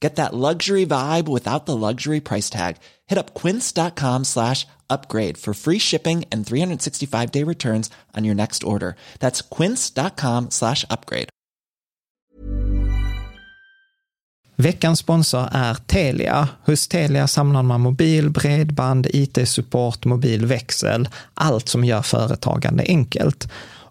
Get that luxury vibe without the luxury price tag. Hit up quince.com/upgrade for free shipping and 365-day returns on your next order. That's quince.com/upgrade. Veckans sponsor är Telia. Hos Telia samlar man mobil, bredband, IT-support, mobilväxel. Allt som gör företagande enkelt.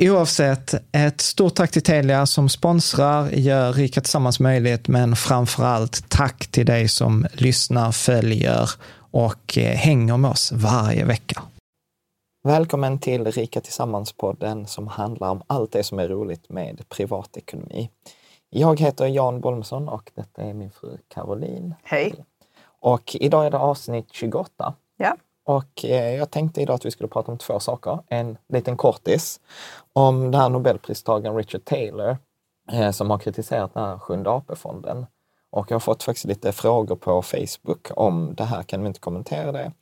Oavsett, ett stort tack till Telia som sponsrar, gör Rika Tillsammans möjligt, men framförallt tack till dig som lyssnar, följer och hänger med oss varje vecka. Välkommen till Rika Tillsammans-podden som handlar om allt det som är roligt med privatekonomi. Jag heter Jan Bolmsson och detta är min fru Caroline. Hej! Och idag är det avsnitt 28. Ja. Och jag tänkte idag att vi skulle prata om två saker. En liten kortis om den här Nobelpristagaren Richard Taylor som har kritiserat den här Sjunde AP-fonden. Och jag har fått faktiskt lite frågor på Facebook om det här. Kan vi inte kommentera det?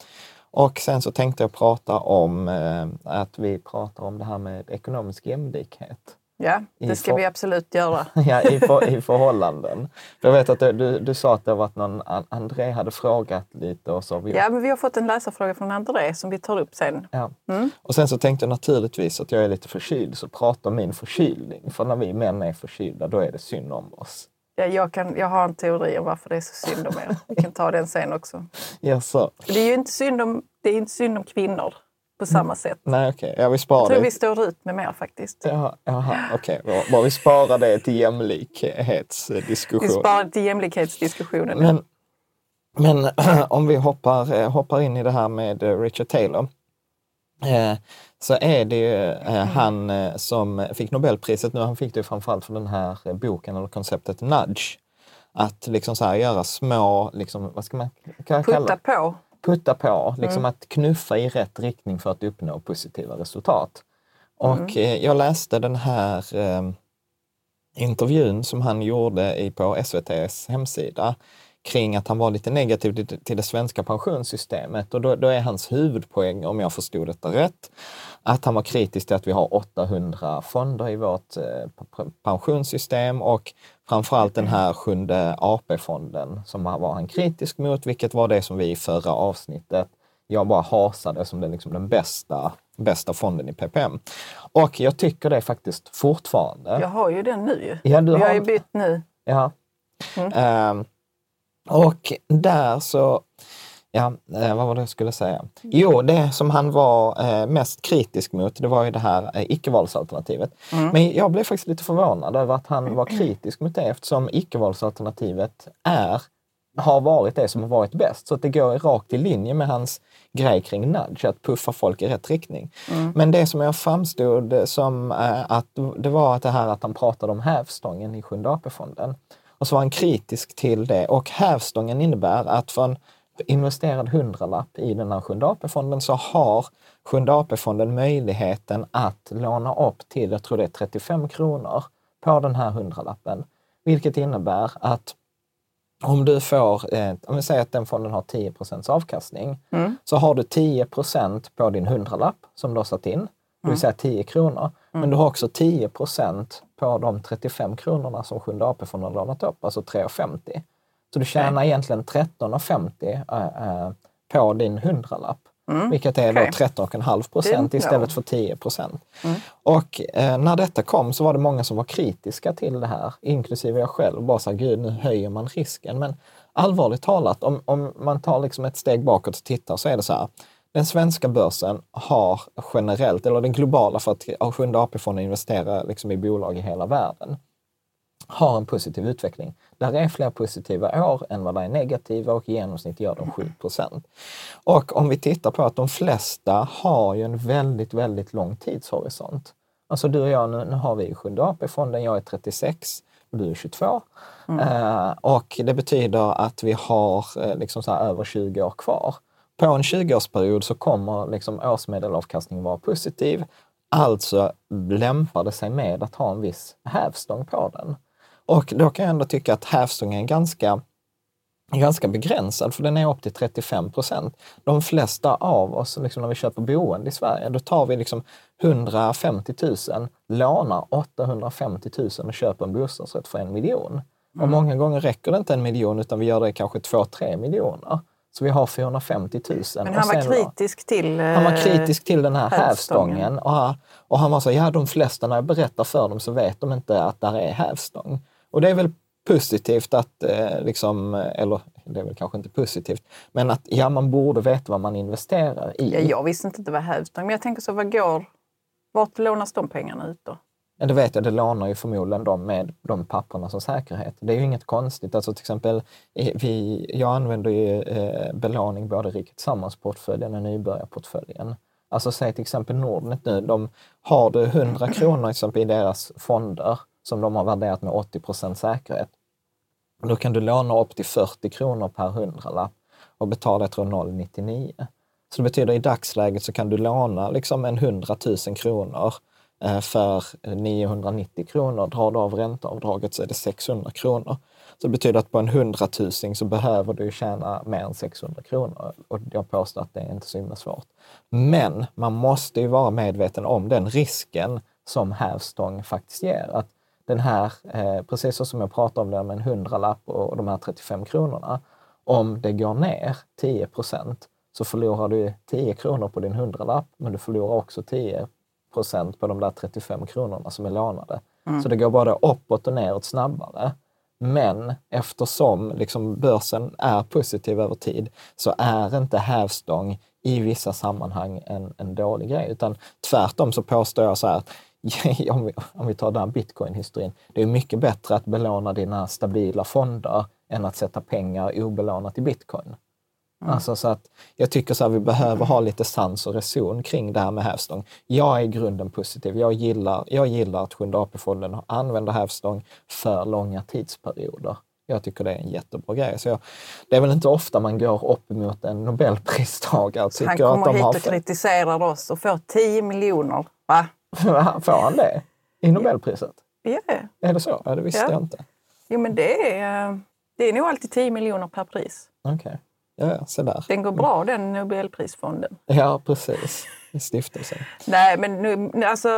Och sen så tänkte jag prata om att vi pratar om det här med ekonomisk jämlikhet. Ja, det ska vi absolut göra. Ja, i förhållanden. Jag vet att du sa att det var att någon André hade frågat lite. Och så ja, men vi har fått en läsarfråga från André som vi tar upp sen. Ja. Mm. Och sen så tänkte jag naturligtvis att jag är lite förkyld, så prata om min förkylning. För när vi män är förkylda, då är det synd om oss. Ja, jag har en teori om varför det är så synd om er. Vi kan ta den sen också. Ja, så. Det är ju inte synd om, det är inte synd om kvinnor. På samma sätt. Nej, okej. Okay. Ja, vi sparar. Jag tror vi står ut med mer faktiskt. Jaha, okej. Okay. Vad vi sparar det till jämlikhetsdiskussion. Vi sparar till jämlikhetsdiskussionen. Men om vi hoppar in i det här med Richard Taylor. Så är det ju han som fick Nobelpriset nu. Han fick det framförallt för den här boken eller konceptet Nudge. Att liksom så här göra små, liksom, vad ska man kalla det? Putta på, liksom att knuffa i rätt riktning för att uppnå positiva resultat. Och jag läste den här intervjun som han gjorde på SVT:s hemsida kring att han var lite negativ till det svenska pensionssystemet. Och då är hans huvudpoäng, om jag förstod detta rätt, att han var kritisk till att vi har 800 fonder i vårt pensionssystem, och framförallt den här Sjunde AP-fonden som var han kritisk mot, vilket var det som vi i förra avsnittet, jag bara hasade som det liksom den bästa fonden i PPM. Och jag tycker det faktiskt fortfarande. Jag har ju den nu. Ja, jag har ju bytt nu. Ja. Och där så Ja, vad var det jag skulle säga? Jo, det som han var mest kritisk mot, det var ju det här icke-valsalternativet. Mm. Men jag blev faktiskt lite förvånad över att han var kritisk mot det, eftersom icke-valsalternativet har varit det som har varit bäst. Så att det går rakt i linje med hans grej kring nudge, att puffa folk i rätt riktning. Mm. Men det som jag framstod som att det var det här att han pratade om hävstången i Sjunde AP-fonden. Och så var han kritisk till det. Och hävstången innebär att från investerad 100-lapp i den här Sjunde AP-fonden så har Sjunde AP-fonden möjligheten att låna upp till, jag tror det är 35 kronor på den här 100-lappen. Vilket innebär att om du får, om vi säger att den fonden har 10% avkastning, så har du 10% på din 100-lapp som du har satt in. Det vill säga 10 kronor. Men du har också 10% på de 35 kronorna som Sjunde AP-fonden har lånat upp, alltså 3,50. Så du tjänar egentligen 13,50 på din 100-lapp. Vilket är då 13,5% istället för 10%. Och när detta kom så var det många som var kritiska till det här. Inklusive jag själv. Och bara så här, gud, nu höjer man risken. Men allvarligt talat, om man tar liksom ett steg bakåt och tittar, så är det så här. Den svenska börsen har generellt, eller den globala, för att Sjunde AP-fonden investerar liksom i bolag i hela världen, har en positiv utveckling. Där är fler positiva år än vad det är negativa, och i genomsnitt gör de 7%. Och om vi tittar på att de flesta har ju en väldigt, väldigt lång tidshorisont. Alltså du och jag, nu har vi Sjunde AP-fonden, jag är 36 och du är 22. Och det betyder att vi har liksom så här över 20 år kvar. På en 20-årsperiod så kommer liksom årsmedelavkastningen vara positiv. Alltså lämpar det sig med att ha en viss hävstång på den. Och då kan jag ändå tycka att hävstången är ganska begränsad, för den är upp till 35%. De flesta av oss, liksom när vi köper boende i Sverige, då tar vi liksom 150 000, lånar 850 000 och köper en bostadsrätt för 1 miljon. Och många gånger räcker det inte 1 miljon, utan vi gör det kanske 2-3 miljoner. Så vi har 450 000. Men han var kritisk till... Han var kritisk till den här hävstången. Och han var så, ja, de flesta när jag berättar för dem så vet de inte att där är hävstång. Och det är väl positivt att liksom, eller det är väl kanske inte positivt, men att ja, man borde veta vad man investerar i. Ja, jag visste inte att det var hävstång, men jag tänker så, vart lånas de pengarna ut då? Ja, det vet jag, det lånar ju förmodligen de med de papperna som säkerhet. Det är ju inget konstigt. Alltså till exempel, jag använder ju belåning både i Rika Tillsammans-portföljen och nybörjarportföljen. Alltså säg till exempel Nordnet nu, de har du 100 kronor exempel, i deras fonder som de har värderat med 80% säkerhet. Då kan du låna upp till 40 kronor per 100-lapp och betala, jag tror, 0,99. Så det betyder i dagsläget så kan du låna liksom 100 000 kronor för 990 kronor. Drar du av ränteavdraget så är det 600 kronor. Så det betyder att på en 100 000 så behöver du tjäna mer än 600 kronor. Och jag påstår att det är inte så himla svårt. Men man måste ju vara medveten om den risken som hävstång faktiskt ger. Att den här, precis som jag pratade om det med en 100-lapp och de här 35 kronorna. Om det går ner 10% så förlorar du 10 kronor på din 100-lapp, men du förlorar också 10% på de där 35 kronorna som är lånade. Så det går både uppåt och neråt snabbare. Men eftersom liksom börsen är positiv över tid, så är inte hävstång i vissa sammanhang en dålig grej. Utan tvärtom så påstår jag så här, om vi tar den här bitcoin-historien, det är mycket bättre att belåna dina stabila fonder än att sätta pengar obelånat i bitcoin. Alltså så att jag tycker så här, vi behöver ha lite sans och reson kring det här med hävstång. Jag är i grunden positiv. Jag gillar att Sjunde AP-fonden använder hävstång för långa tidsperioder. Jag tycker det är en jättebra grej. Så det är väl inte ofta man går upp emot en Nobelpristagare. Han kommer att hit och kritiserar oss och får 10 miljoner. Va? Får han det? I Nobelpriset? Ja. Är det så? Ja, det visste jag inte. Jo, men det är nog alltid 10 miljoner per pris. Okej. Ja, så där. Den går bra, den Nobelprisfonden. Ja, precis. Stiftelsen. Nej, men nu, alltså,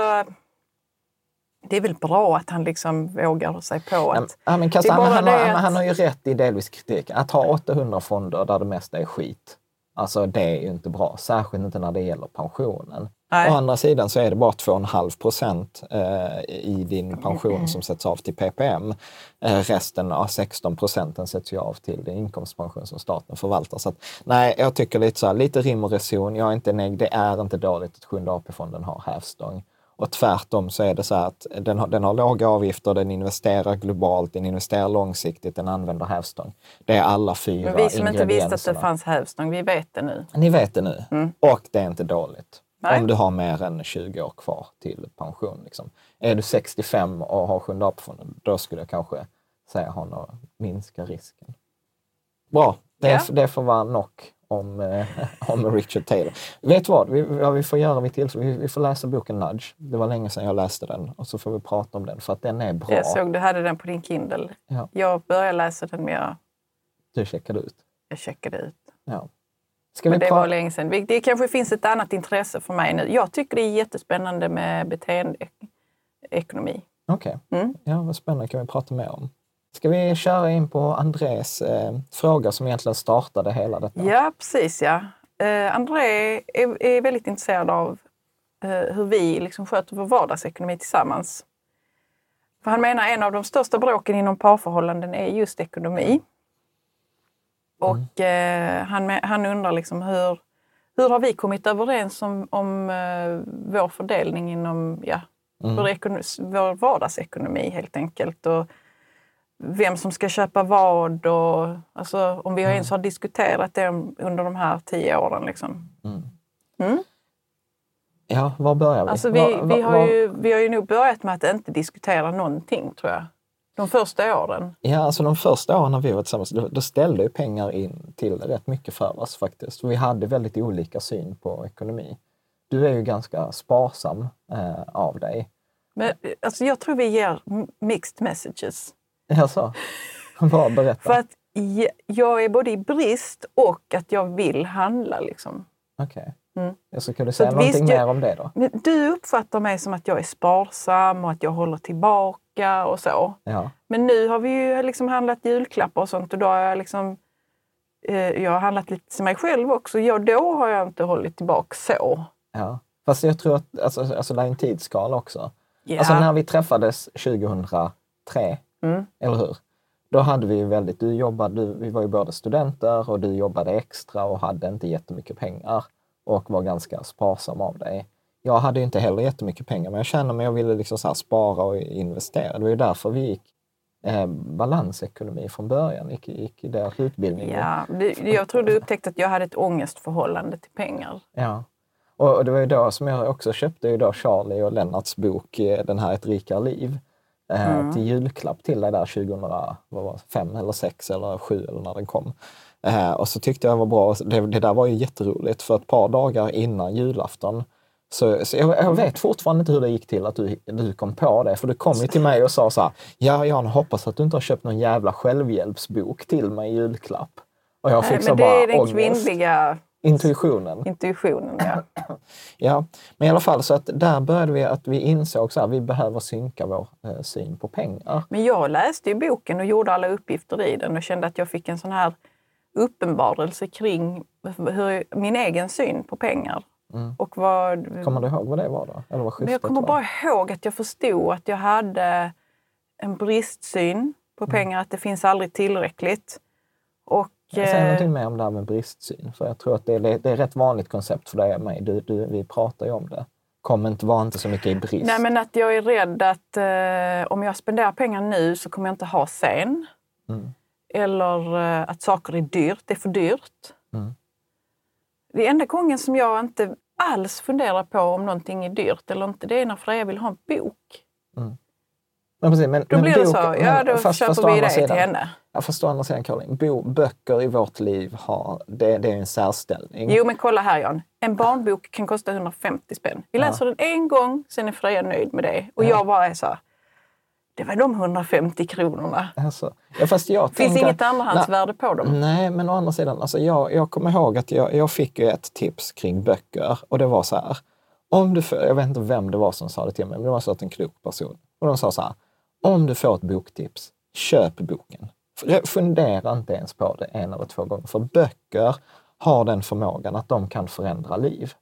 det är väl bra att han liksom vågar sig på att... Ja, men Kassan, han har ju rätt i delvis kritik. Att ha 800 fonder där det mesta är skit. Alltså det är ju inte bra, särskilt inte när det gäller pensionen. Nej. Å andra sidan så är det bara 2,5% i din pension som sätts av till PPM. Resten av 16% sätts ju av till din inkomstpension som staten förvaltar. Så att, nej, jag tycker lite så här, lite rim och reson. Jag är inte neg, det är inte dåligt att Sjunde AP-fonden har hävstång. Och tvärtom så är det så här att den har låga avgifter, den investerar globalt, den investerar långsiktigt, den använder hävstång. Det är alla fyra ingredienserna. Men vi som inte visste att det fanns hävstång, vi vet det nu. Ni vet det nu. Mm. Och det är inte dåligt. Nej. Om du har mer än 20 år kvar till pension. Liksom. Är du 65 och har Sjunde AP-fonden, då skulle jag kanske säga honom att minska risken. Bra, det får vara nog. Om Richard Taylor. Vet du vad? Vi får göra mitt tillfälle. Vi får läsa boken Nudge. Det var länge sedan jag läste den. Och så får vi prata om den. För att den är bra. Jag såg du hade den på din Kindle. Ja. Jag började läsa den men jag... Du checkade ut. Jag checkade ut. Ja. Men det var länge sedan. Det kanske finns ett annat intresse för mig nu. Jag tycker det är jättespännande med beteendeekonomi. Okej. Okay. Mm. Ja, vad spännande, kan vi prata mer om. Ska vi köra in på Andrés fråga som egentligen startade hela detta? Ja, precis. Ja. André är väldigt intresserad av hur vi liksom sköter vår vardagsekonomi tillsammans. För han menar en av de största bråken inom parförhållanden är just ekonomi. Och han undrar liksom hur har vi kommit överens om vår fördelning inom vår vardagsekonomi helt enkelt, och vem som ska köpa vad, och alltså, om vi ens har diskuterat det under de här 10 åren. Liksom. Mm. Mm? Ja, var börjar vi? Alltså, vi har ju nog börjat med att inte diskutera någonting, tror jag. De första åren. Ja, alltså de första åren när vi var tillsammans, då ställde ju pengar in till rätt mycket för oss faktiskt. Vi hade väldigt olika syn på ekonomi. Du är ju ganska sparsam av dig. Men alltså, jag tror vi ger mixed messages. Jaså? Bara berätta. För att jag är både i brist och att jag vill handla liksom. Okej. Mm. Så kan du säga någonting mer om det då? Men du uppfattar mig som att jag är sparsam och att jag håller tillbaka och så. Ja. Men nu har vi ju liksom handlat julklappar och sånt, och då har jag liksom jag har handlat lite till mig själv också. Då har jag inte hållit tillbaka så. Ja. Fast jag tror att alltså det är en tidsskala också. Ja. Alltså när vi träffades 2003, eller hur? Då hade vi ju väldigt, vi var ju både studenter och du jobbade extra och hade inte jättemycket pengar och var ganska sparsam av dig. Jag hade ju inte heller jättemycket pengar, men jag kände mig, jag ville liksom så här spara och investera. Det var ju därför vi gick balansekonomi från början, gick i den utbildningen. Ja, jag tror du upptäckte att jag hade ett ångestförhållande till pengar. Ja. Och det var ju då som jag också köpte ju då Charlie och Lennarts bok, den här Ett rikare liv. Till julklapp till dig där 2005 eller 6 eller 7 eller när den kom. Och så tyckte jag det var bra. Det där var ju jätteroligt, för ett par dagar innan julafton. Så jag vet fortfarande inte hur det gick till att du kom på det. För du kom ju till mig och sa så här: ja, Jan, hoppas att du inte har köpt någon jävla självhjälpsbok till mig i julklapp. Och jag fick så bara ångest. Nej, men det är den kvinnliga... Intuitionen, ja. Ja, men i alla fall så att där började vi att vi insåg så här, vi behöver synka vår syn på pengar. Men jag läste ju boken och gjorde alla uppgifter i den och kände att jag fick en sån här uppenbarelse kring min egen syn på pengar. Mm. Och kommer du ihåg vad det var då? Eller vad skiftet, jag kommer bara ihåg att jag förstod att jag hade en bristsyn på pengar, att det finns aldrig tillräckligt. Och jag säger någonting mer om det här med bristsyn. För jag tror att det är ett rätt vanligt koncept för dig och mig. Vi pratar ju om det. Kommer inte vara inte så mycket i brist. Nej, men att jag är rädd att om jag spenderar pengar nu så kommer jag inte ha sen. Mm. Eller att saker är dyrt. Det är för dyrt. Mm. Det enda gången som jag inte alls funderar på om någonting är dyrt eller inte, det är när Freja vill ha en bok. Mm. Men precis, då blir det bok, så. Ja, då köper vi det till henne. Jag förstår andra sidan, Caroline. Böcker i vårt liv har... Det är en särställning. Jo, men kolla här, Jan. En barnbok kan kosta 150 spänn. Vi läser den en gång, sen är Freja nöjd med det. Och jag bara är så här, det var de 150 kronerna. Alltså, fast jag finns inget andrahandsvärde på dem. Nej, men å andra sidan, alltså, jag kommer ihåg att jag fick ju ett tips kring böcker. Och det var så här... jag vet inte vem det var som sa det till mig, men det var så att en klok person. Och de sa så här, om du får ett boktips, köp boken. Fundera inte ens på det en eller två gånger. För böcker har den förmågan att de kan förändra liv.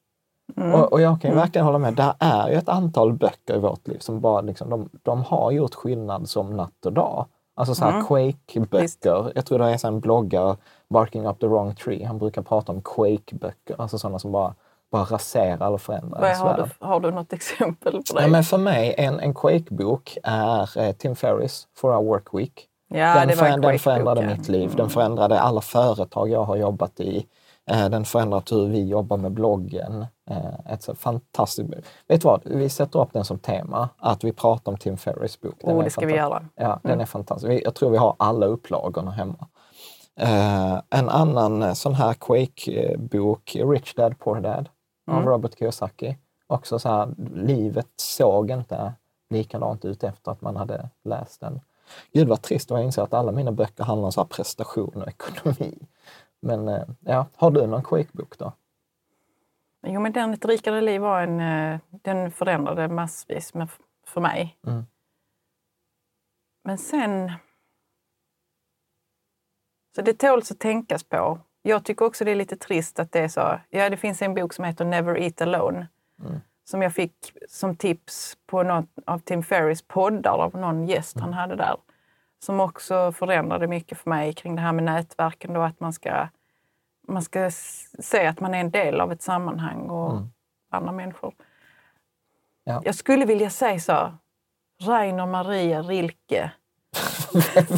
Mm. Och jag kan ju verkligen hålla med. Där är ju ett antal böcker i vårt liv som bara liksom, de har gjort skillnad som natt och dag. Alltså så här Quake-böcker. Visst. Jag tror det är en bloggare, Barking Up the Wrong Tree. Han brukar prata om Quake-böcker. Alltså sådana som bara raserar och förändrar. Har du något exempel på det? Ja, men för mig, en Quake-bok är Tim Ferriss, Four Hour Work Week. Ja, den förändrade mitt liv. Den förändrade alla företag jag har jobbat i. Den förändrat hur vi jobbar med bloggen. Ett fantastiskt. Vet du vad? Vi sätter upp den som tema. Att vi pratar om Tim Ferriss bok. Den det ska vi göra. Ja, den är fantastisk. Jag tror vi har alla upplagorna hemma. En annan sån här Quake-bok, Rich Dad Poor Dad. Av Robert Kiyosaki. Också så här, livet såg inte likadant ut efter att man hade läst den. Gud vad trist att jag inser att alla mina böcker handlar om så här prestation och ekonomi. Men ja, har du någon Quake-bok då? Jo, men den Ett rikare liv var den förändrade massvis för mig. Mm. Men sen, så det tåls att tänkas på. Jag tycker också det är lite trist att det är så. Ja, det finns en bok som heter Never Eat Alone. Mm. Som jag fick som tips på något av Tim Ferriss poddar av någon gäst han hade där. Som också förändrade mycket för mig kring det här med nätverken då, att man ska se att man är en del av ett sammanhang och andra människor. Ja. Jag skulle vilja säga så, Rainer Maria Rilke.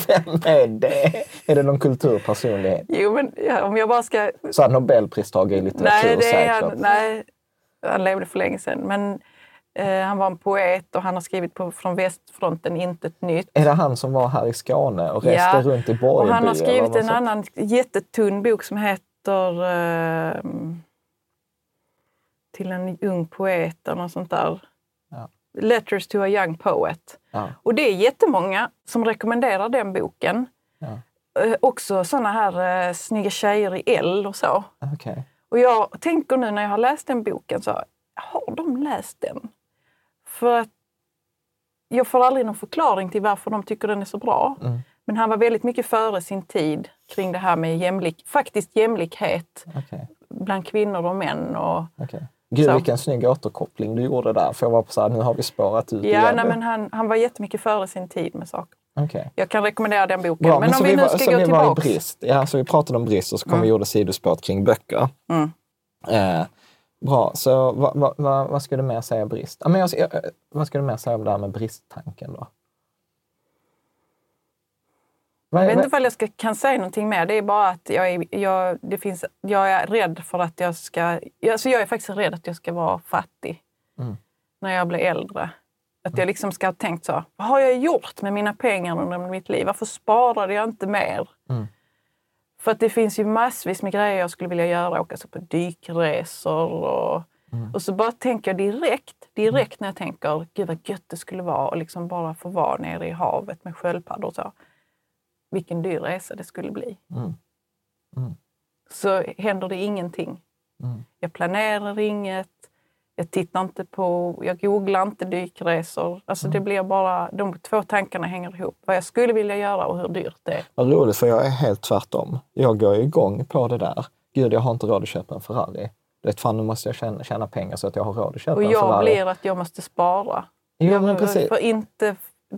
Vem är det? Är det någon kulturpersonlighet? Jo, men ja, om jag bara ska... Så här Nobelpristagare i litteratur säkert. Nej, han levde för länge sedan, men... Han var en poet och han har skrivit från västfronten inte ett nytt. Är det han som var här i Skåne och reste runt i Borgeby? Och han har skrivit en annan jättetunn bok som heter Till en ung poet eller något sånt där. Ja. Letters to a Young poet. Ja. Och det är jättemånga som rekommenderar den boken. Ja. Också såna här snygga tjejer i L och så. Okay. Och jag tänker nu när jag har läst den boken så har de läst den? För att jag får aldrig någon förklaring till varför de tycker den är så bra. Mm. Men han var väldigt mycket före sin tid kring det här med jämlikhet bland kvinnor och män. Och Gud, vilken snygg återkoppling du gjorde där. För jag var på så här, nu har vi sparat ut igen. Nej, men han var jättemycket före sin tid med saker. Okay. Jag kan rekommendera den boken. Bra, men om vi nu ska gå tillbaka. Ja, så vi pratade om brist och så kom vi gjorde sidospåret kring böcker. Mm. Bra, så vad skulle du mer säga brist? Ja, men vad skulle du mer säga om det här med bristtanken då? Jag vet inte om jag kan säga någonting mer. Det är bara att jag är rädd för att jag ska... Alltså jag är faktiskt rädd att jag ska vara fattig när jag blir äldre. Att jag liksom ska ha tänkt så. Vad har jag gjort med mina pengar under mitt liv? Varför sparade jag inte mer? Mm. För att det finns ju massvis med grejer jag skulle vilja göra. Åka så på dykresor. Och så bara tänker jag direkt när jag tänker gud vad gött det skulle vara. Och liksom bara få vara nere i havet med sköldpaddor och så. Vilken dyr resa det skulle bli. Mm. Mm. Så händer det ingenting. Mm. Jag planerar inget. Jag tittar inte på... Jag googlar inte dykresor. Alltså det blir bara... De två tankarna hänger ihop. Vad jag skulle vilja göra och hur dyrt det är. Vad roligt, för jag är helt tvärtom. Jag går igång på det där. Gud, jag har inte råd att köpa en Ferrari. Du vet, fan, nu måste jag tjäna pengar så att jag har råd att köpa en Ferrari. Och jag blir att jag måste spara. Jo, men precis.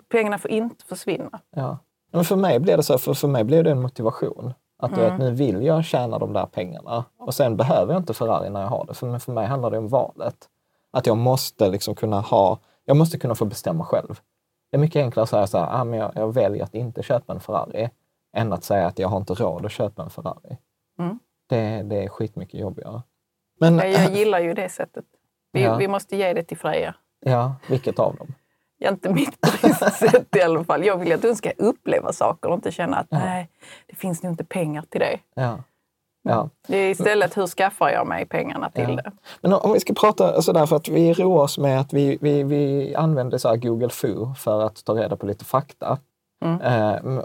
Pengarna får inte försvinna. Ja. Men för mig blir det så. För mig blir det en motivation. Att du vet, nu vill jag tjäna de där pengarna. Och sen behöver jag inte Ferrari när jag har det. För mig handlar det om valet. Att jag måste liksom kunna jag måste kunna få bestämma själv. Det är mycket enklare att säga så här, men jag väljer att inte köpa en Ferrari. Än att säga att jag har inte råd att köpa en Ferrari. Mm. Det är skitmycket jobbigare. Men, jag gillar ju det sättet. Vi måste ge det till Freja. Ja, vilket av dem? Inte mitt sätt i alla fall. Jag vill att du ska uppleva saker och inte känna att nej, det finns nog inte pengar till det. Ja. Ja. Det är istället hur skaffar jag mig pengarna till det. Men om vi ska prata sådär, för att vi roar oss med att vi använder så här Google Foo för att ta reda på lite fakta.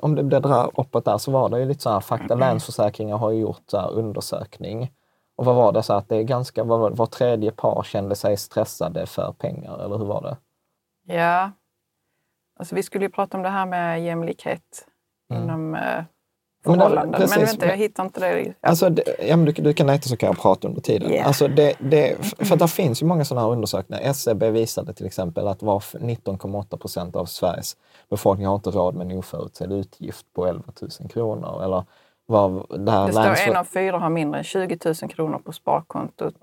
Om det bläddrar uppåt där så var det ju lite så här fakta. Länsförsäkringar har ju gjort så här undersökning. Och vad var det så att det är ganska, var tredje par kände sig stressade för pengar, eller hur var det? Ja, alltså vi skulle ju prata om det här med jämlikhet inom förhållanden. Men, precis, men vänta, jag hittar inte det. Alltså, du kan leta så kan jag prata under tiden. Yeah. Alltså för det finns ju många sådana här undersökningar. SCB visade till exempel att var 19,8% av Sveriges befolkning har inte råd med en oförutsedd utgift på 11 000 kronor. Eller det står 1 av 4 har mindre än 20 000 kronor på sparkontot.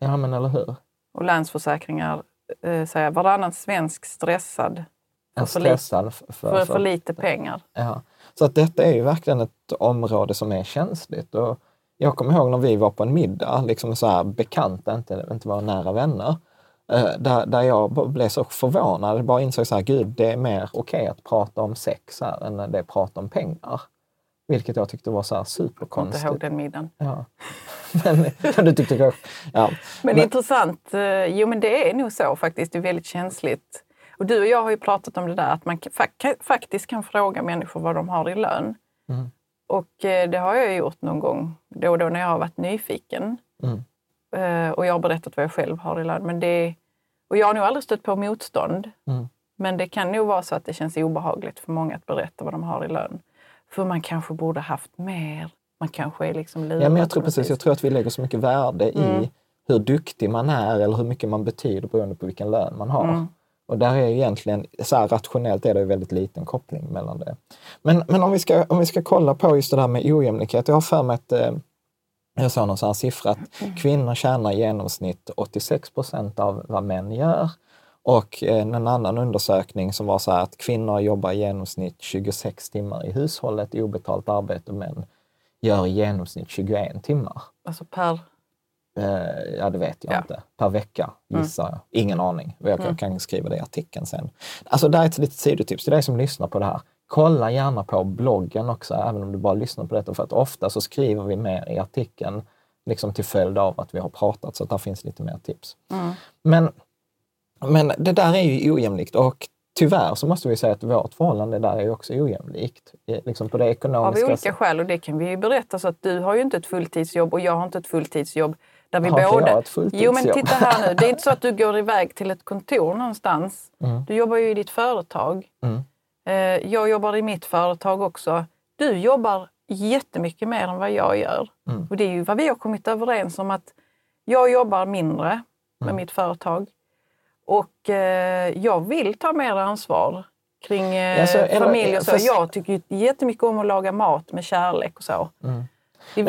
Ja, men eller hur? Och Länsförsäkringar säger varannan svensk stressad för lite pengar. Ja. Så att detta är ju verkligen ett område som är känsligt. Och jag kommer ihåg när vi var på en middag, liksom så här bekanta, inte vara nära vänner, där jag blev så förvånad. Jag bara insåg så här, gud, det är mer okej att prata om sex här än det är att prata om pengar. Vilket jag tyckte var så här superkonstigt. Jag kommer inte ihåg den middagen. Ja. Men du tyckte jag... Ja. Men intressant. Jo, men det är nog så faktiskt. Det är väldigt känsligt. Och du och jag har ju pratat om det där att man faktiskt kan fråga människor vad de har i lön. Mm. Och det har jag gjort någon gång då och då när jag har varit nyfiken. Mm. Och jag har berättat vad jag själv har i lön. Men och jag har nog aldrig stött på motstånd. Mm. Men det kan nog vara så att det känns obehagligt för många att berätta vad de har i lön. För man kanske borde haft mer. Man kanske är liksom lurad. Ja, men jag tror att vi lägger så mycket värde i hur duktig man är eller hur mycket man betyder beroende på vilken lön man har. Mm. Och där är egentligen, så här rationellt är det en väldigt liten koppling mellan det. Men om vi ska kolla på just det där med ojämlikhet. Jag har för mig jag sa någon sån här siffra att kvinnor tjänar i genomsnitt 86% av vad män gör. Och en annan undersökning som var så här att kvinnor jobbar i genomsnitt 26 timmar i hushållet i obetalt arbete och män gör i genomsnitt 21 timmar. Alltså per... det vet jag inte. Per vecka gissar jag. Ingen aning. Jag kan skriva det i artikeln sen. Alltså där är ett litet sidotips till dig som lyssnar på det här. Kolla gärna på bloggen också, även om du bara lyssnar på detta. För att ofta så skriver vi mer i artikeln liksom till följd av att vi har pratat. Så där finns lite mer tips. Mm. Men det där är ju ojämlikt och tyvärr så måste vi säga att vårt förhållande där är ju också ojämlikt. Liksom på det ekonomiska... Av olika skäl, och det kan vi ju berätta, så att du har ju inte ett fulltidsjobb och jag har inte ett fulltidsjobb. Där vi båda... ett fulltidsjobb? Jo, men titta här nu. Det är inte så att du går iväg till ett kontor någonstans. Mm. Du jobbar ju i ditt företag. Mm. Jag jobbar i mitt företag också. Du jobbar jättemycket mer än vad jag gör. Mm. Och det är ju vad vi har kommit överens om, att jag jobbar mindre med mitt företag. Och jag vill ta mer ansvar kring familj och så. Jag tycker ju jättemycket om att laga mat med kärlek och så. Mm. Det är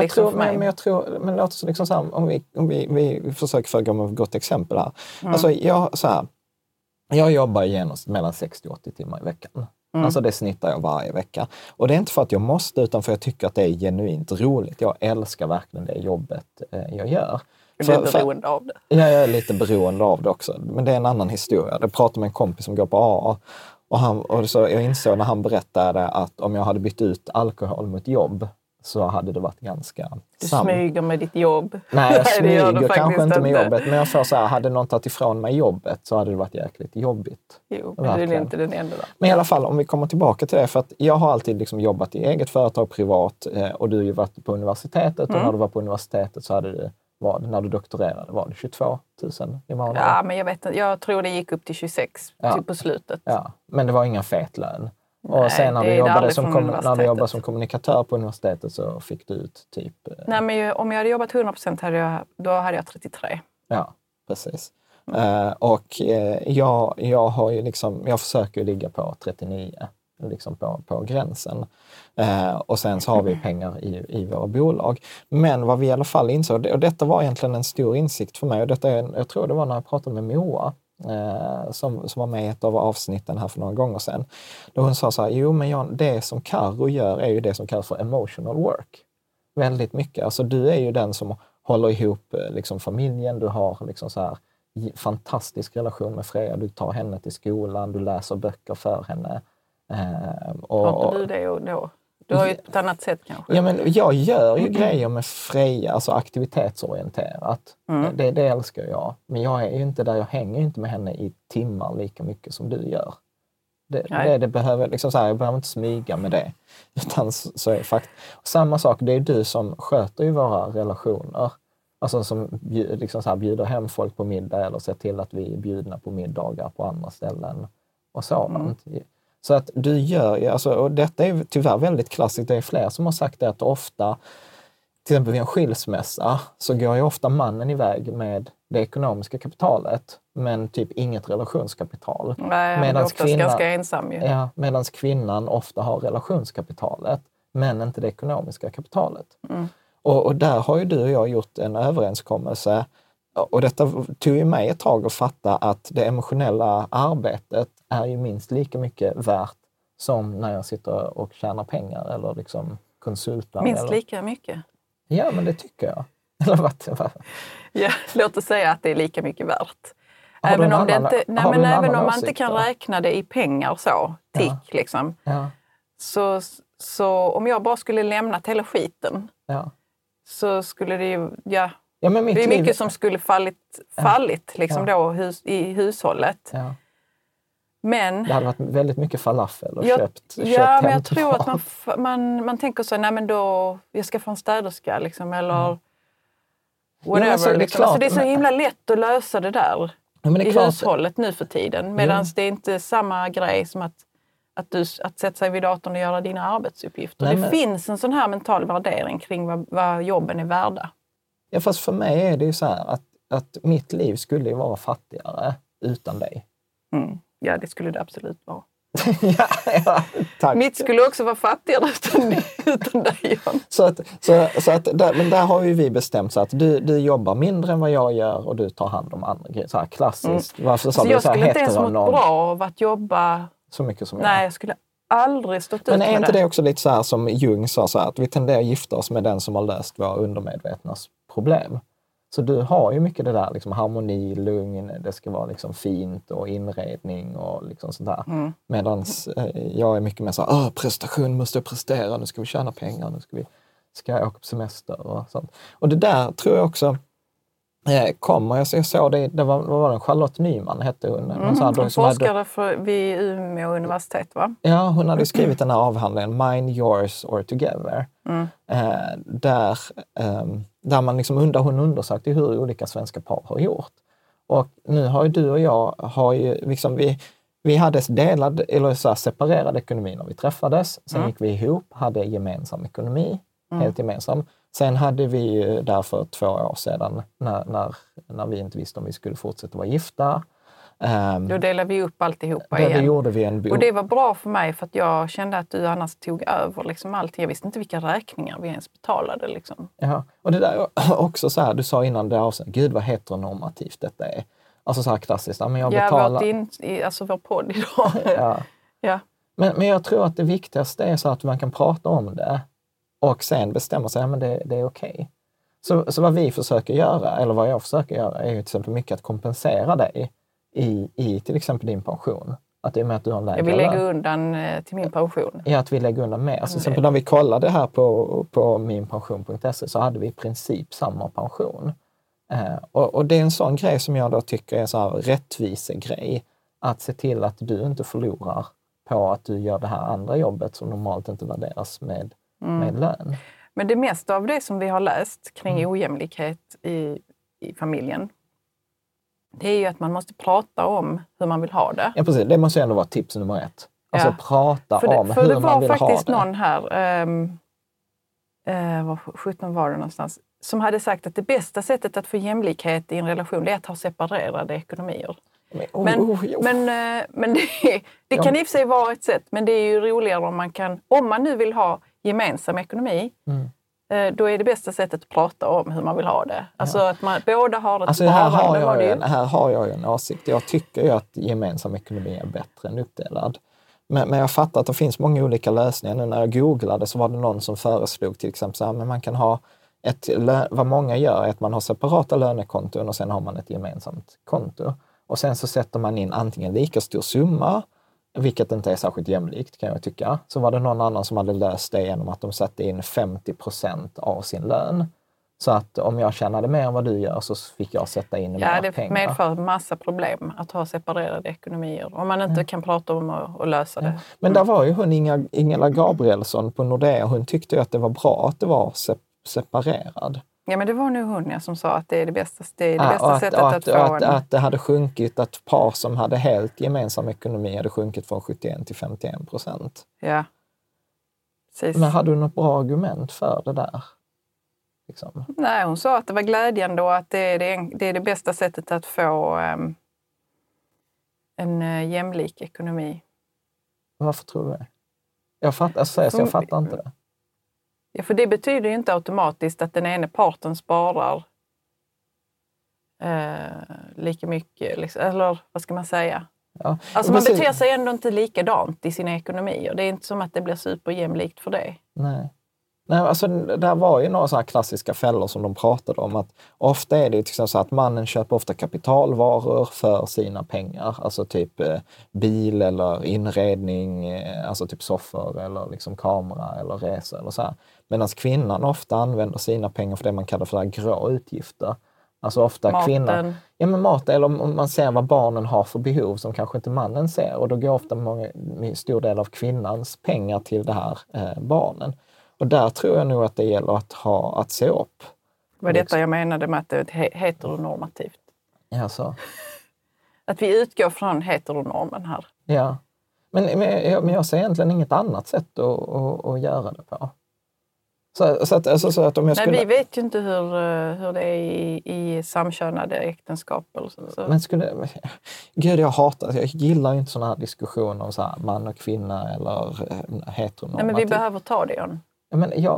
viktigt för mig. Men jag tror, men låt oss liksom så här, om vi försöker följa med ett gott exempel här. Mm. Alltså jag jobbar genomsnitt mellan 60 och 80 timmar i veckan. Mm. Alltså det snittar jag varje vecka. Och det är inte för att jag måste, utan för att jag tycker att det är genuint roligt. Jag älskar verkligen det jobbet jag gör. Du är beroende av det. Ja, jag är lite beroende av det också. Men det är en annan historia. Jag pratade med en kompis som går på AA. Och så jag insåg när han berättade att om jag hade bytt ut alkohol mot jobb så hade det varit ganska... Du smyger med ditt jobb. Nej, jag smyger kanske inte med jobbet. Men jag får så här, hade någon tagit ifrån mig jobbet så hade det varit jäkligt jobbigt. Jo, men det är inte den enda. Men i alla fall, om vi kommer tillbaka till det. För att jag har alltid liksom jobbat i eget företag, privat. Och du har ju varit på universitetet. Och när du var på universitetet så hade du... när du doktorerade var det 22 000 i månaden? Ja, men jag vet inte. Jag tror det gick upp till 26 typ på slutet. Ja, men det var ingen fet lön. Nej, och sen när du jobbade som kommunikatör på universitetet så fick du ut typ... Nej, men om jag hade jobbat 100% då hade jag 33. Ja, precis. Mm. Jag har ju liksom... Jag försöker ligga på 39 liksom på gränsen. Och sen så har vi pengar i våra bolag. Men vad vi i alla fall insåg, och detta var egentligen en stor insikt för mig, och detta jag tror det var när jag pratade med Moa som var med i ett av avsnitten här för några gånger sedan. Då hon sa så här, jo men Jan, det som Karo gör är ju det som kallas för emotional work. Väldigt mycket. Alltså du är ju den som håller ihop liksom familjen, du har liksom så här fantastisk relation med Freja, du tar henne till skolan, du läser böcker för henne. Pratar du det och då? Du har ju ett annat sätt kanske. Ja, men jag gör ju grejer med Freja, alltså aktivitetsorienterat. Det älskar jag. Men jag är ju inte där, jag hänger inte med henne i timmar lika mycket som du gör. Det behöver, liksom så här, jag behöver inte smyga med det. Utan så är samma sak, det är du som sköter ju våra relationer. Alltså som liksom så här, bjuder hem folk på middag eller ser till att vi är bjudna på middagar på andra ställen och sådant. Så att du gör, alltså, och detta är tyvärr väldigt klassiskt, det är fler som har sagt det, att ofta, till exempel vid en skilsmässa, så går ju ofta mannen iväg med det ekonomiska kapitalet, men typ inget relationskapital. Nej, men oftast ganska ensam ju. Ja, medan kvinnan ofta har relationskapitalet, men inte det ekonomiska kapitalet. Mm. Och där har ju du och jag gjort en överenskommelse, och detta tog ju mig ett tag att fatta, att det emotionella arbetet är ju minst lika mycket värt som när jag sitter och tjänar pengar eller liksom konsultar. Minst lika mycket? Ja, men det tycker jag. Ja, låt oss säga att det är lika mycket värt. Även om, man inte kan räkna det i pengar så, liksom. Ja. Så om jag bara skulle lämna hela skiten, så skulle det ju... Ja. Ja, men det är mycket som skulle fallit liksom då, i hushållet. Ja. Men det hade varit väldigt mycket falafel och köpt men jag tror att man tänker så, nej men då jag ska få en städerska liksom, eller whatever. Ja, så liksom. Det är så himla lätt att lösa det där i hushållet nu för tiden, medan det är inte samma grej som att sätta sig vid datorn och göra dina arbetsuppgifter. Nej, det finns en sån här mental värdering kring vad jobben är värda. Ja, fast för mig är det ju så här att mitt liv skulle ju vara fattigare utan dig. Mm. Ja, det skulle det absolut vara. ja, tack. Mitt skulle också vara fattigare utan dig. Men där har ju vi bestämt så att du jobbar mindre än vad jag gör och du tar hand om andra grejer. Så här klassiskt. Varför så jag skulle inte ens mått bra av att jobba så mycket som jag. Nej, jag skulle aldrig stått ut med det. Men är inte det också lite så här som Jung sa, så här, att vi tenderar att gifta oss med den som har löst våra undermedvetnas problem. Så du har ju mycket det där liksom, harmoni, lugn, det ska vara liksom fint och inredning och liksom sånt där. Mm. Medans jag är mycket mer så här, prestation, måste jag prestera, nu ska vi tjäna pengar, nu ska jag åka på semester och sånt. Och det där tror jag också kommer, jag såg det var, vad var det, Charlotte Nyman hette hon. Hon forskade vid Umeå universitet, va? Ja, hon hade skrivit den här avhandlingen, Mine, Yours or Together. Mm. Där man liksom hon undersökte hur olika svenska par har gjort. Och nu har ju du och jag, vi hade delad, eller så här, separerad ekonomi när vi träffades. Sen gick vi ihop, hade gemensam ekonomi, helt gemensam. Sen hade vi ju därför 2 år sedan när vi inte visste om vi skulle fortsätta vara gifta. Då delade vi upp alltihopa igen. Gjorde vi och det var bra för mig, för att jag kände att du annars tog över liksom allt. Jag visste inte vilka räkningar vi ens betalade. Liksom. Ja, och det där också så här, du sa innan det avsnittet, gud vad heteronormativt detta är. Alltså så här klassiskt, men jag betalar... vår podd idag. Ja. Men jag tror att det viktigaste är så att man kan prata om det och sen bestämma sig, men det är okej. Så vad vi försöker göra, eller vad jag försöker göra, är ju till exempel mycket att kompensera dig i till exempel din pension. Att det är med att du har en lägre. Jag vill lägga undan till min pension. Ja, att vi lägger undan mer. Så till exempel när vi kollade här på minpension.se, så hade vi i princip samma pension. Och det är en sån grej som jag då tycker är en sån här rättvisegrej. Att se till att du inte förlorar på att du gör det här andra jobbet som normalt inte värderas med lön. Men det mesta av det som vi har läst kring ojämlikhet i familjen, det är ju att man måste prata om hur man vill ha det. Ja, precis. Det måste ju ändå vara tips nummer 1. Alltså prata om hur man vill ha det. För det var faktiskt någon här, var 17 var det någonstans, som hade sagt att det bästa sättet att få jämlikhet i en relation, det är att ha separerade ekonomier. Men det kan i och för sig vara ett sätt, men det är ju roligare om man nu vill ha gemensam ekonomi, då är det bästa sättet att prata om hur man vill ha det. Alltså att man båda har ett här har jag ju en åsikt. Jag tycker ju att gemensam ekonomi är bättre än uppdelad. Men jag fattar att det finns många olika lösningar. Nu när jag googlade så var det någon som föreslog till exempel så här, men man kan ha vad många gör är att man har separata lönekonton och sen har man ett gemensamt konto. Och sen så sätter man in antingen lika stor summa, vilket inte är särskilt jämlikt kan jag tycka. Så var det någon annan som hade löst det genom att de satte in 50% av sin lön. Så att om jag tjänade mer än vad du gör så fick jag sätta in mer pengar. Ja, det medför massa problem att ha separerade ekonomier. Om man inte kan prata om och lösa det. Men där var ju hon Ingela Gabrielsson på Nordnet. Hon tyckte ju att det var bra att det var separerad. Ja, men det var nu Hunja som sa att det är det bästa, sättet att få en... Att det hade sjunkit, att par som hade helt gemensam ekonomi hade sjunkit från 71 till 51%. Ja, precis. Men hade du något bra argument för det där? Liksom? Nej, hon sa att det var glädjande och att det är det bästa sättet att få en jämlik ekonomi. Men varför tror du det? Jag fattar inte det. Ja, för det betyder ju inte automatiskt att den ena parten sparar lika mycket. Liksom, eller vad ska man säga? Ja. Alltså man beter sig ändå inte likadant i sina ekonomier. Det är inte som att det blir superjämlikt för det. Nej, alltså det var ju några så här klassiska fällor som de pratade om. Att ofta är det liksom så att mannen köper ofta kapitalvaror för sina pengar. Alltså typ bil eller inredning, alltså typ soffor eller liksom kamera eller resor eller så här. Medan kvinnan ofta använder sina pengar för det man kallar för grå utgifter. Alltså ofta maten. Kvinnan... Ja, men mat, eller om man ser vad barnen har för behov som kanske inte mannen ser. Och då går ofta en stor del av kvinnans pengar till det här barnen. Och där tror jag nog att det gäller att se upp. Vad detta jag menade med att det är heteronormativt. Ja, så. Att vi utgår från heteronormen här. Ja, men jag ser egentligen inget annat sätt att göra det på. Så att om jag skulle... Nej, vi vet ju inte hur det är i samkönade äktenskap. Så. Jag gillar ju inte sådana här diskussioner om så här man och kvinna eller heteronormativ. Nej, men vi behöver ta det, Jan.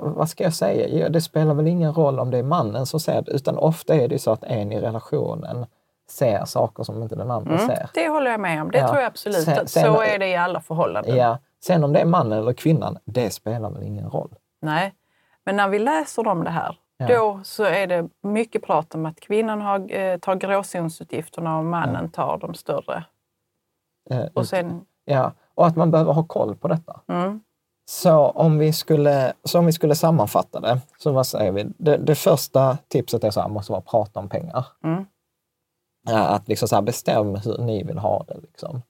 Vad ska jag säga? Det spelar väl ingen roll om det är mannen som ser det, utan ofta är det så att en i relationen ser saker som inte den andra ser. Det håller jag med om. Det tror jag absolut. Sen, så är det i alla förhållanden. Ja, sen om det är mannen eller kvinnan, det spelar väl ingen roll. Nej, men när vi läser om det här, då så är det mycket prat om att kvinnan tar gråzonsutgifterna och mannen tar de större. Och sen... Ja, och att man behöver ha koll på detta. Mm. Så om vi skulle sammanfatta det, så vad säger vi? Det första tipset är så här, måste vara prata om pengar. Mm. Att liksom så här, bestäm hur ni vill ha det. Liksom.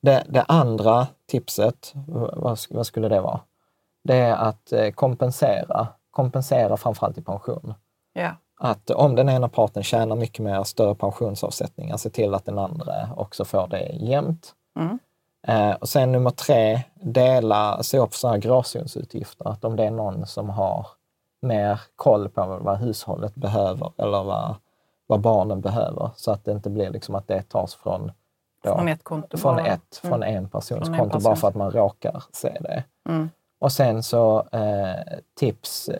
Det andra tipset, vad skulle det vara? Det är att kompensera framförallt i pension. Yeah. Att om den ena parten tjänar mycket mer, större pensionsavsättningar, se till att den andra också får det jämnt. Mm. Och sen nummer 3, se upp sådana här gråzonsutgifter. Att om det är någon som har mer koll på vad hushållet behöver eller vad barnen behöver, så att det inte blir liksom att det tas från en persons konto bara för att man råkar se det. Mm. Och sen så tips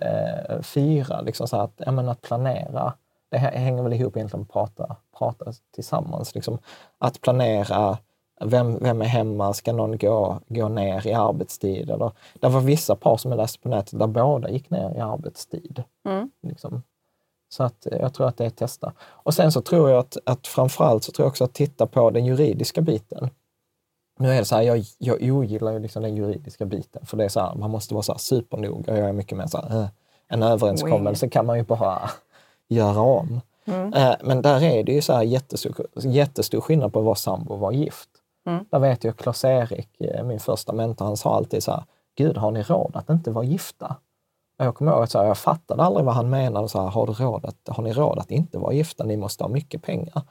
4, liksom så här, att, att planera. Det här hänger väl ihop egentligen med prata tillsammans. Liksom. Att planera, vem är hemma, ska någon gå ner i arbetstid? Eller, det var vissa par som jag läste på nätet där båda gick ner i arbetstid. Mm. Liksom. Så att, jag tror att det är testa. Och sen så tror jag att framförallt så tror jag också att titta på den juridiska biten. Nu är det så här, jag ogillar ju liksom den juridiska biten. För det är så här, man måste vara så här supernoga. Och jag är mycket mer så här, en överenskommelse kan man ju bara göra om. Mm. Men där är det ju så här jättestor skillnad på att vara sambo och vara gift. Mm. Där vet jag Claes-Erik, min första mentor, han sa alltid så här, Gud, har ni råd att inte vara gifta? Och jag kommer ihåg att så här, jag fattade aldrig vad han menade. Så här, har ni råd att inte vara gifta? Ni måste ha mycket pengar.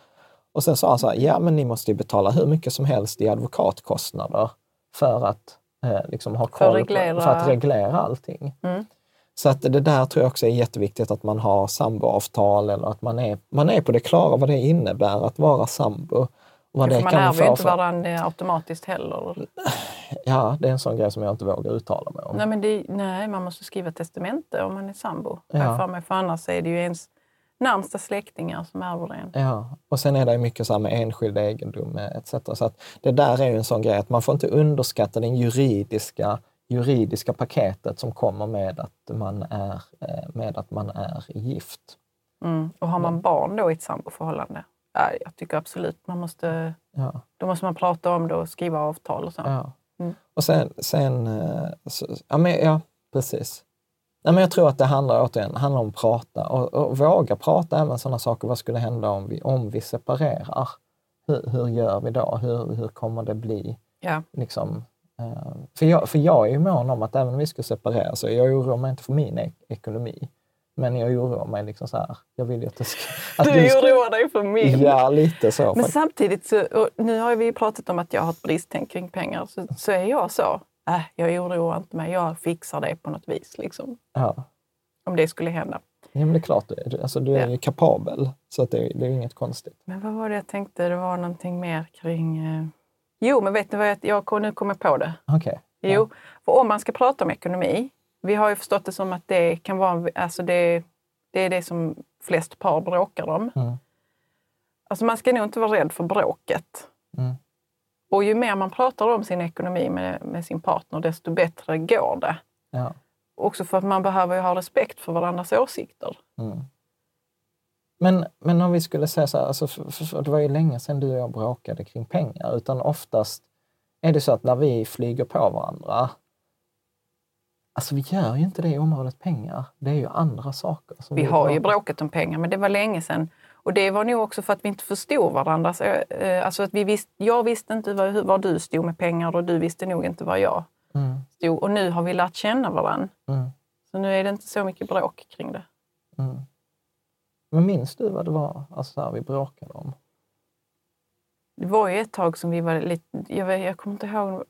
Och sen sa han så här, ja men ni måste ju betala hur mycket som helst i advokatkostnader för att liksom ha koll för att reglera allting. Mm. Så att det där tror jag också är jätteviktigt, att man har samboavtal eller att man är på det klara vad det innebär att vara sambo. Vad det man kan ärver ju inte varandra automatiskt heller. Ja, det är en sån grej som jag inte vågar uttala mig om. Nej, men man måste skriva testamente om man är sambo. Ja. För annars är det ju ens närmsta släktingar som ärver en. Ja, och sen är det mycket så här med enskild egendom etc. Så att det där är ju en sån grej att man får inte underskatta den juridiska paketet som kommer med att man är gift. Mm. Och har man barn då i ett samboförhållande? Jag tycker absolut man måste... Ja. Då måste man prata om det och skriva avtal och så. Ja. Mm. Och sen precis. Nej, men jag tror att det handlar om att prata och våga prata även sådana saker. Vad skulle hända om vi separerar? Hur gör vi då? Hur kommer det bli? Ja. Liksom, för jag är ju mån om att även om vi ska separera så jag oroar mig inte för min ekonomi. Men jag oroar mig liksom så här. Jag vill ju att det ska... oroar dig för min. Ja, lite så. Men faktiskt. Samtidigt, så, och nu har vi ju pratat om att jag har ett bristtänk kring pengar. Så är jag så. Jag oroar inte mig. Jag fixar det på något vis. Liksom. Ja. Om det skulle hända. Ja, men det är klart. Alltså, du är ju kapabel. Så att det är inget konstigt. Men vad var det jag tänkte? Det var någonting mer kring... Jo, men vet ni vad? Jag nu kommer på det. Okej. Okay. Jo, för om man ska prata om ekonomi... Vi har ju förstått det som att det kan vara, alltså det är det som flest par bråkar om. Mm. Alltså man ska nog inte vara rädd för bråket. Mm. Och ju mer man pratar om sin ekonomi med sin partner, desto bättre går det. Ja. Också för att man behöver ju ha respekt för varandras åsikter. Mm. Men om vi skulle säga så här, alltså för det var ju länge sedan du och jag bråkade kring pengar. Utan oftast är det så att när vi flyger på varandra... Alltså vi gör ju inte det i området pengar. Det är ju andra saker. Vi har ju bråkat om pengar, men det var länge sedan. Och det var nog också för att vi inte förstod varandra. Alltså att jag visste inte var du stod med pengar och du visste nog inte var jag stod. Och nu har vi lärt känna varandra. Mm. Så nu är det inte så mycket bråk kring det. Mm. Men minns du vad det var alltså där vi bråkade om? Det var ju ett tag som vi var lite... Jag kommer inte ihåg...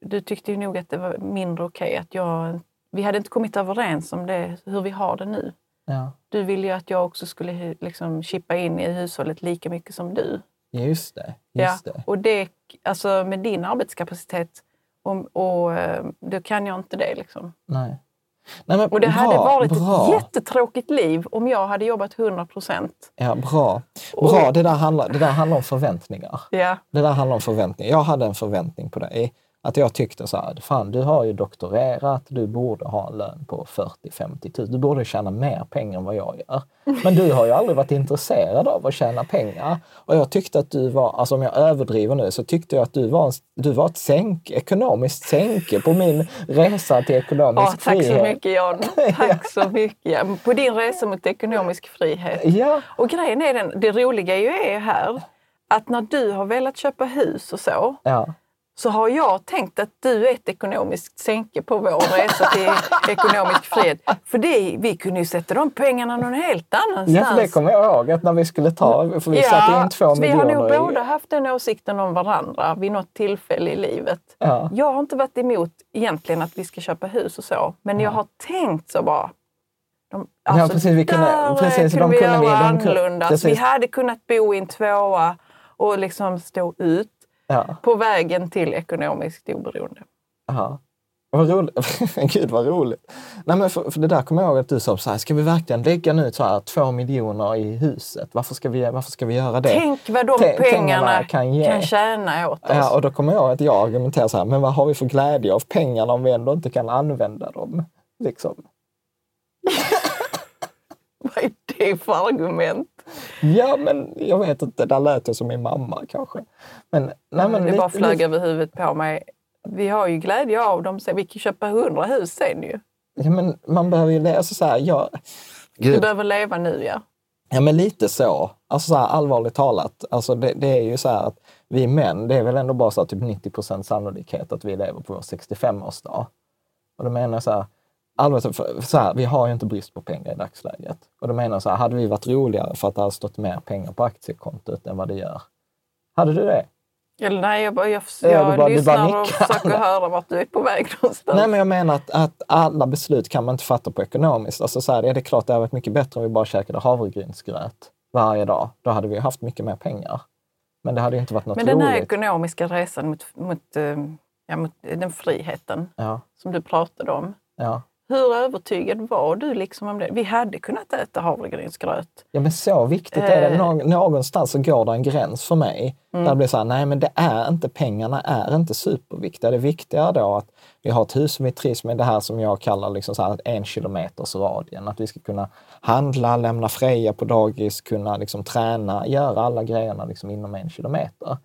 Du tyckte ju nog att det var mindre okej. Att vi hade inte kommit överens om det, hur vi har det nu. Ja. Du ville ju att jag också skulle liksom chippa in i hushållet lika mycket som du. Just det. Just ja. Det. Och det, alltså med din arbetskapacitet och då kan jag inte det liksom. Nej. Nej men, och det bra, hade varit ett jättetråkigt liv om jag hade jobbat 100%. Ja, bra. Bra. Det där handlar om förväntningar. Ja. Det där handlar om förväntningar. Jag hade en förväntning på dig. Att jag tyckte så här, fan du har ju doktorerat, du borde ha en lön på 40-50 000. Du borde tjäna mer pengar än vad jag gör. Men du har ju aldrig varit intresserad av att tjäna pengar. Och jag tyckte att du var, alltså om jag överdriver nu, så tyckte jag att du var ett ekonomiskt sänke på min resa till ekonomisk frihet. Tack så mycket Jan, tack så mycket. På din resa mot ekonomisk frihet. Ja. Och grejen är det roliga ju är här, att när du har velat köpa hus och så... Ja. Så har jag tänkt att du är ett ekonomiskt sänke på vår resa till ekonomisk frihet. För vi kunde ju sätta de pengarna någon helt annanstans. Ja, det kommer jag ihåg att när vi skulle ta... För vi satte in 2 miljoner. Vi har nog båda haft den åsikten om varandra vid något tillfälle i livet. Ja. Jag har inte varit emot egentligen att vi ska köpa hus och så. Men jag har tänkt så bara... Alltså, ja, precis. Vi kunde göra annorlunda. Precis. Vi hade kunnat bo i en tvåa och liksom stå ut. Ja. På vägen till ekonomiskt oberoende. Ja. Vad roligt. Gud vad roligt. Nej, men för det där kommer jag ihåg att du sa så här, ska vi verkligen lägga nu så här 2 miljoner i huset? Varför ska vi göra det? Tänk vad de pengarna kan tjäna åt oss. Ja, och då kommer jag att jag argumenterar så här, men vad har vi för glädje av pengarna om vi ändå inte kan använda dem? Liksom. Vad är det för argument? Ja, men jag vet inte. Där lät det som min mamma kanske. Men det bara flög över huvudet på mig. Vi har ju glädje av dem. Vi kan köpa 100 hus sen ju. Ja, men man behöver ju läsa så här. Du behöver leva nu, ja. Ja, men lite så. Alltså så här, allvarligt talat. Alltså det är ju så här att vi män, det är väl ändå bara så här, typ 90% sannolikhet att vi lever på vår 65-årsdag. Och då menar jag så här, alltså, så här, vi har ju inte brist på pengar i dagsläget. Och då menar så här, hade vi varit roligare för att det hade stått mer pengar på aktiekontot än vad det gör? Hade du det? Eller nej, jag lyssnar och försöker höra vart du är på väg någonstans. Nej, men jag menar att alla beslut kan man inte fatta på ekonomiskt. Alltså så här, är det klart det hade varit mycket bättre om vi bara käkade havregrynsgröt varje dag. Då hade vi haft mycket mer pengar. Men det hade ju inte varit något roligt. Men den här ekonomiska resan mot den friheten som du pratade om. Ja. Hur övertygad var du liksom om det? Vi hade kunnat äta havregrynsgröt. Ja, men så viktigt är det. Någonstans så går det en gräns för mig. Där det blir så här, nej men det är inte, pengarna är inte superviktiga. Det viktiga då att vi har ett hus som vi trivs med, det här som jag kallar liksom så här 1 kilometers radien. Att vi ska kunna handla, lämna Freja på dagis, kunna liksom träna, göra alla grejerna liksom inom 1 kilometer.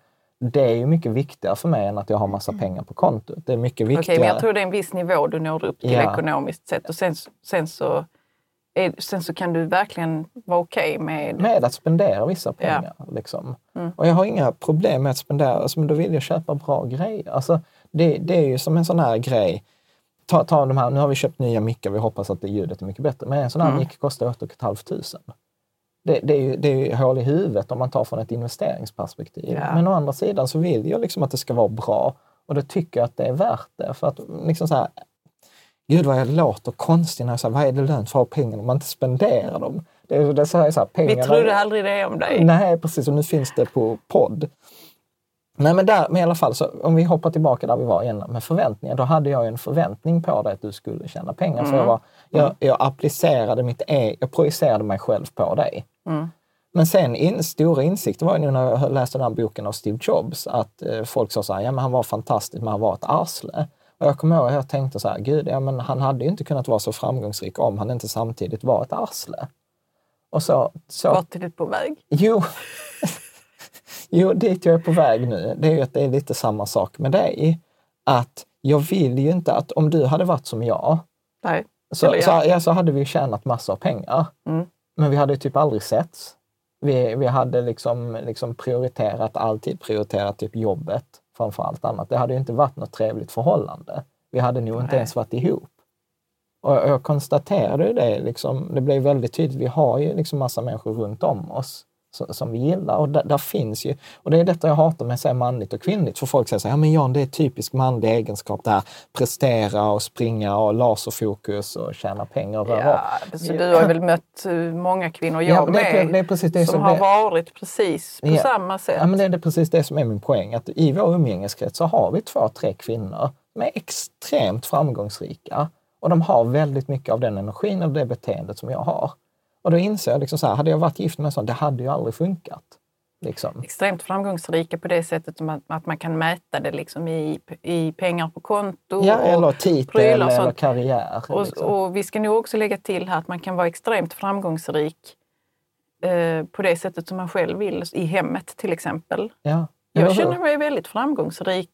Det är ju mycket viktigare för mig än att jag har massa pengar på kontot. Det är mycket viktigare. Okej, men jag tror det är en viss nivå du når upp till ekonomiskt sett. Och sen så kan du verkligen vara okej med... Med att spendera vissa pengar. Ja. Liksom. Mm. Och jag har inga problem med att spendera. Alltså, men då vill jag köpa bra grejer. Alltså, det är ju som en sån här grej. ta de här, nu har vi köpt nya mickar, vi hoppas att det ljudet är mycket bättre. Men en sån här mick kostar 8 500. Det är ju hål i huvudet om man tar från ett investeringsperspektiv. Yeah. Men å andra sidan så vill jag liksom att det ska vara bra. Och då tycker jag att det är värt det. För att liksom så här, gud vad jag låter konstigt när jag säger, vad är det lönt för att ha pengar om man inte spenderar dem? Det så här, pengarna, vi trodde aldrig det om dig. Nej, precis. Och nu finns det på podd. Nej, men i alla fall, så om vi hoppar tillbaka där vi var igen med förväntningar, då hade jag en förväntning på dig att du skulle tjäna pengar. Mm. För jag applicerade jag projicerade mig själv på dig. Mm. Men sen stora insikter var ju när jag läste den här boken av Steve Jobs, att folk sa så här, ja men han var fantastisk, men han var ett arsle. Och jag kommer ihåg att jag tänkte så här, gud, ja men han hade ju inte kunnat vara så framgångsrik om han inte samtidigt var ett arsle. Och så vart du på väg? Jo, dit jag är på väg nu, det är ju att det är lite samma sak med dig. Att jag vill ju inte att om du hade varit som jag, nej, så hade vi ju tjänat massa av pengar. Mm. Men vi hade ju typ aldrig setts. Vi hade liksom prioriterat typ jobbet framför allt annat. Det hade ju inte varit något trevligt förhållande. Vi hade nog inte ens varit ihop. Och jag konstaterade ju det liksom, det blev väldigt tydligt. Vi har ju liksom massa människor runt om oss som vi gillar, och där finns ju, och det är detta jag hatar med att säga manligt och kvinnligt, för folk säger så här, ja men Jan, det är typisk manlig egenskap där, prestera och springa och laserfokus och tjäna pengar och röra. Ja, så du har väl mött många kvinnor, varit precis på samma sätt. Ja, men det är precis det som är min poäng, att i vår umgängeskrets så har vi 2-3 kvinnor som är extremt framgångsrika, och de har väldigt mycket av den energin och det beteendet som jag har. Och då inser jag liksom så här, hade jag varit gift med en sån, det hade ju aldrig funkat. Liksom. Extremt framgångsrika på det sättet att man kan mäta det liksom i pengar på konto. Ja, eller titel eller karriär. Liksom. Och vi ska nog också lägga till här att man kan vara extremt framgångsrik på det sättet som man själv vill. I hemmet till exempel. Ja. Jag känner mig väldigt framgångsrik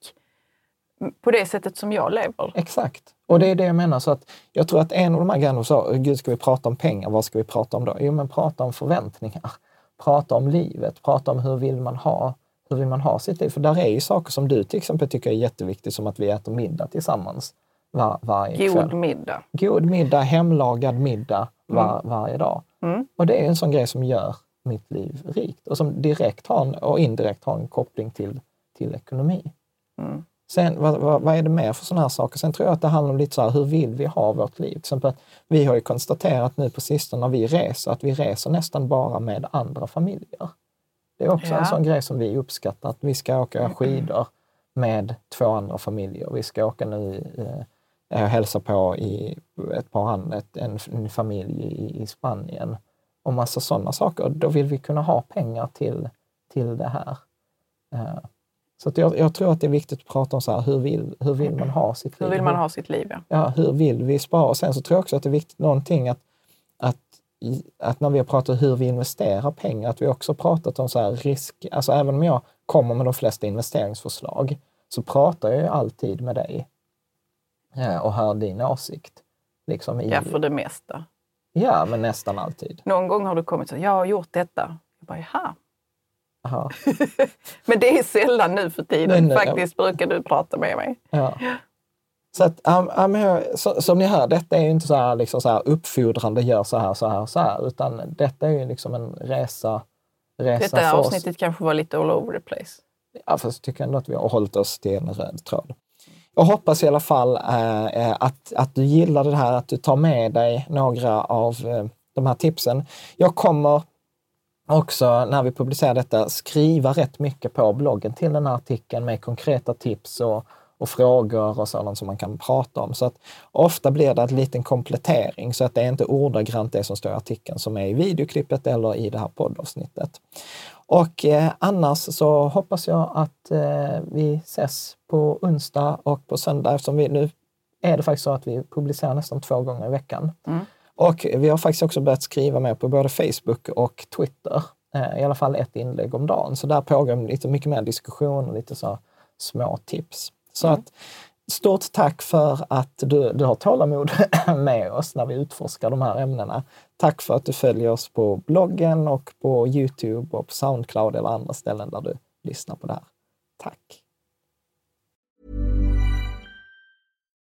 på det sättet som jag lever. Exakt. Och det är det jag menar. Så att jag tror att en av de här grejerna sa, gud, ska vi prata om pengar? Vad ska vi prata om då? Jo, men prata om förväntningar. Prata om livet. Prata om hur vill man ha sitt liv. För där är ju saker som du till exempel tycker är jätteviktigt, som att vi äter middag tillsammans varje kväll. God middag, hemlagad middag varje dag. Mm. Och det är en sån grej som gör mitt liv rikt. Och som direkt och indirekt har en koppling till ekonomi. Mm. Sen, vad är det mer för sådana här saker? Sen tror jag att det handlar om lite så här, hur vill vi ha vårt liv? Till exempel, vi har ju konstaterat nu på sistone när vi reser, att vi reser nästan bara med andra familjer. Det är också en sån grej som vi uppskattar, att vi ska åka skidor med 2 andra familjer. Vi ska åka nu och hälsa på i ett par andra, en familj i Spanien. Och massa sådana saker. Då vill vi kunna ha pengar till det här. Så att jag tror att det är viktigt att prata om så här, hur vill man ha sitt liv? Hur vill man ha sitt liv, ja. Ja, hur vill vi spara? Och sen så tror jag också att det är viktigt någonting att när vi pratar hur vi investerar pengar, att vi också pratat om så här risk. Alltså även om jag kommer med de flesta investeringsförslag, så pratar jag ju alltid med dig och hör din åsikt. Liksom ja, för det mesta. Ja, men nästan alltid. Någon gång har du kommit så, jag har gjort detta. Jag bara, jaha. Aha. Men det är sällan nu för tiden. Nej, faktiskt brukar du prata med mig. Ja. Så att, som ni hör, detta är ju inte så här, liksom så här uppfordrande, gör så här, utan detta är ju liksom en resa detta för oss. Avsnittet kanske var lite all over the place. Ja, för jag tycker ändå att vi har hållit oss till en röd tråd. Jag hoppas i alla fall att du gillar det här, att du tar med dig några av de här tipsen. Jag kommer också, när vi publicerar detta, skriva rätt mycket på bloggen till den här artikeln med konkreta tips och frågor och sådant som man kan prata om. Så att ofta blir det en liten komplettering, så att det är inte ordagrant det som står i artikeln som är i videoklippet eller i det här poddavsnittet. Och annars så hoppas jag att vi ses på onsdag och på söndag, eftersom nu är det faktiskt så att vi publicerar nästan 2 gånger i veckan. Mm. Och vi har faktiskt också börjat skriva med på både Facebook och Twitter. I alla fall ett inlägg om dagen. Så där pågår lite mycket mer diskussion och lite så små tips. Så att, stort tack för att du har tålamod med oss när vi utforskar de här ämnena. Tack för att du följer oss på bloggen och på YouTube och på Soundcloud eller andra ställen där du lyssnar på det här. Tack!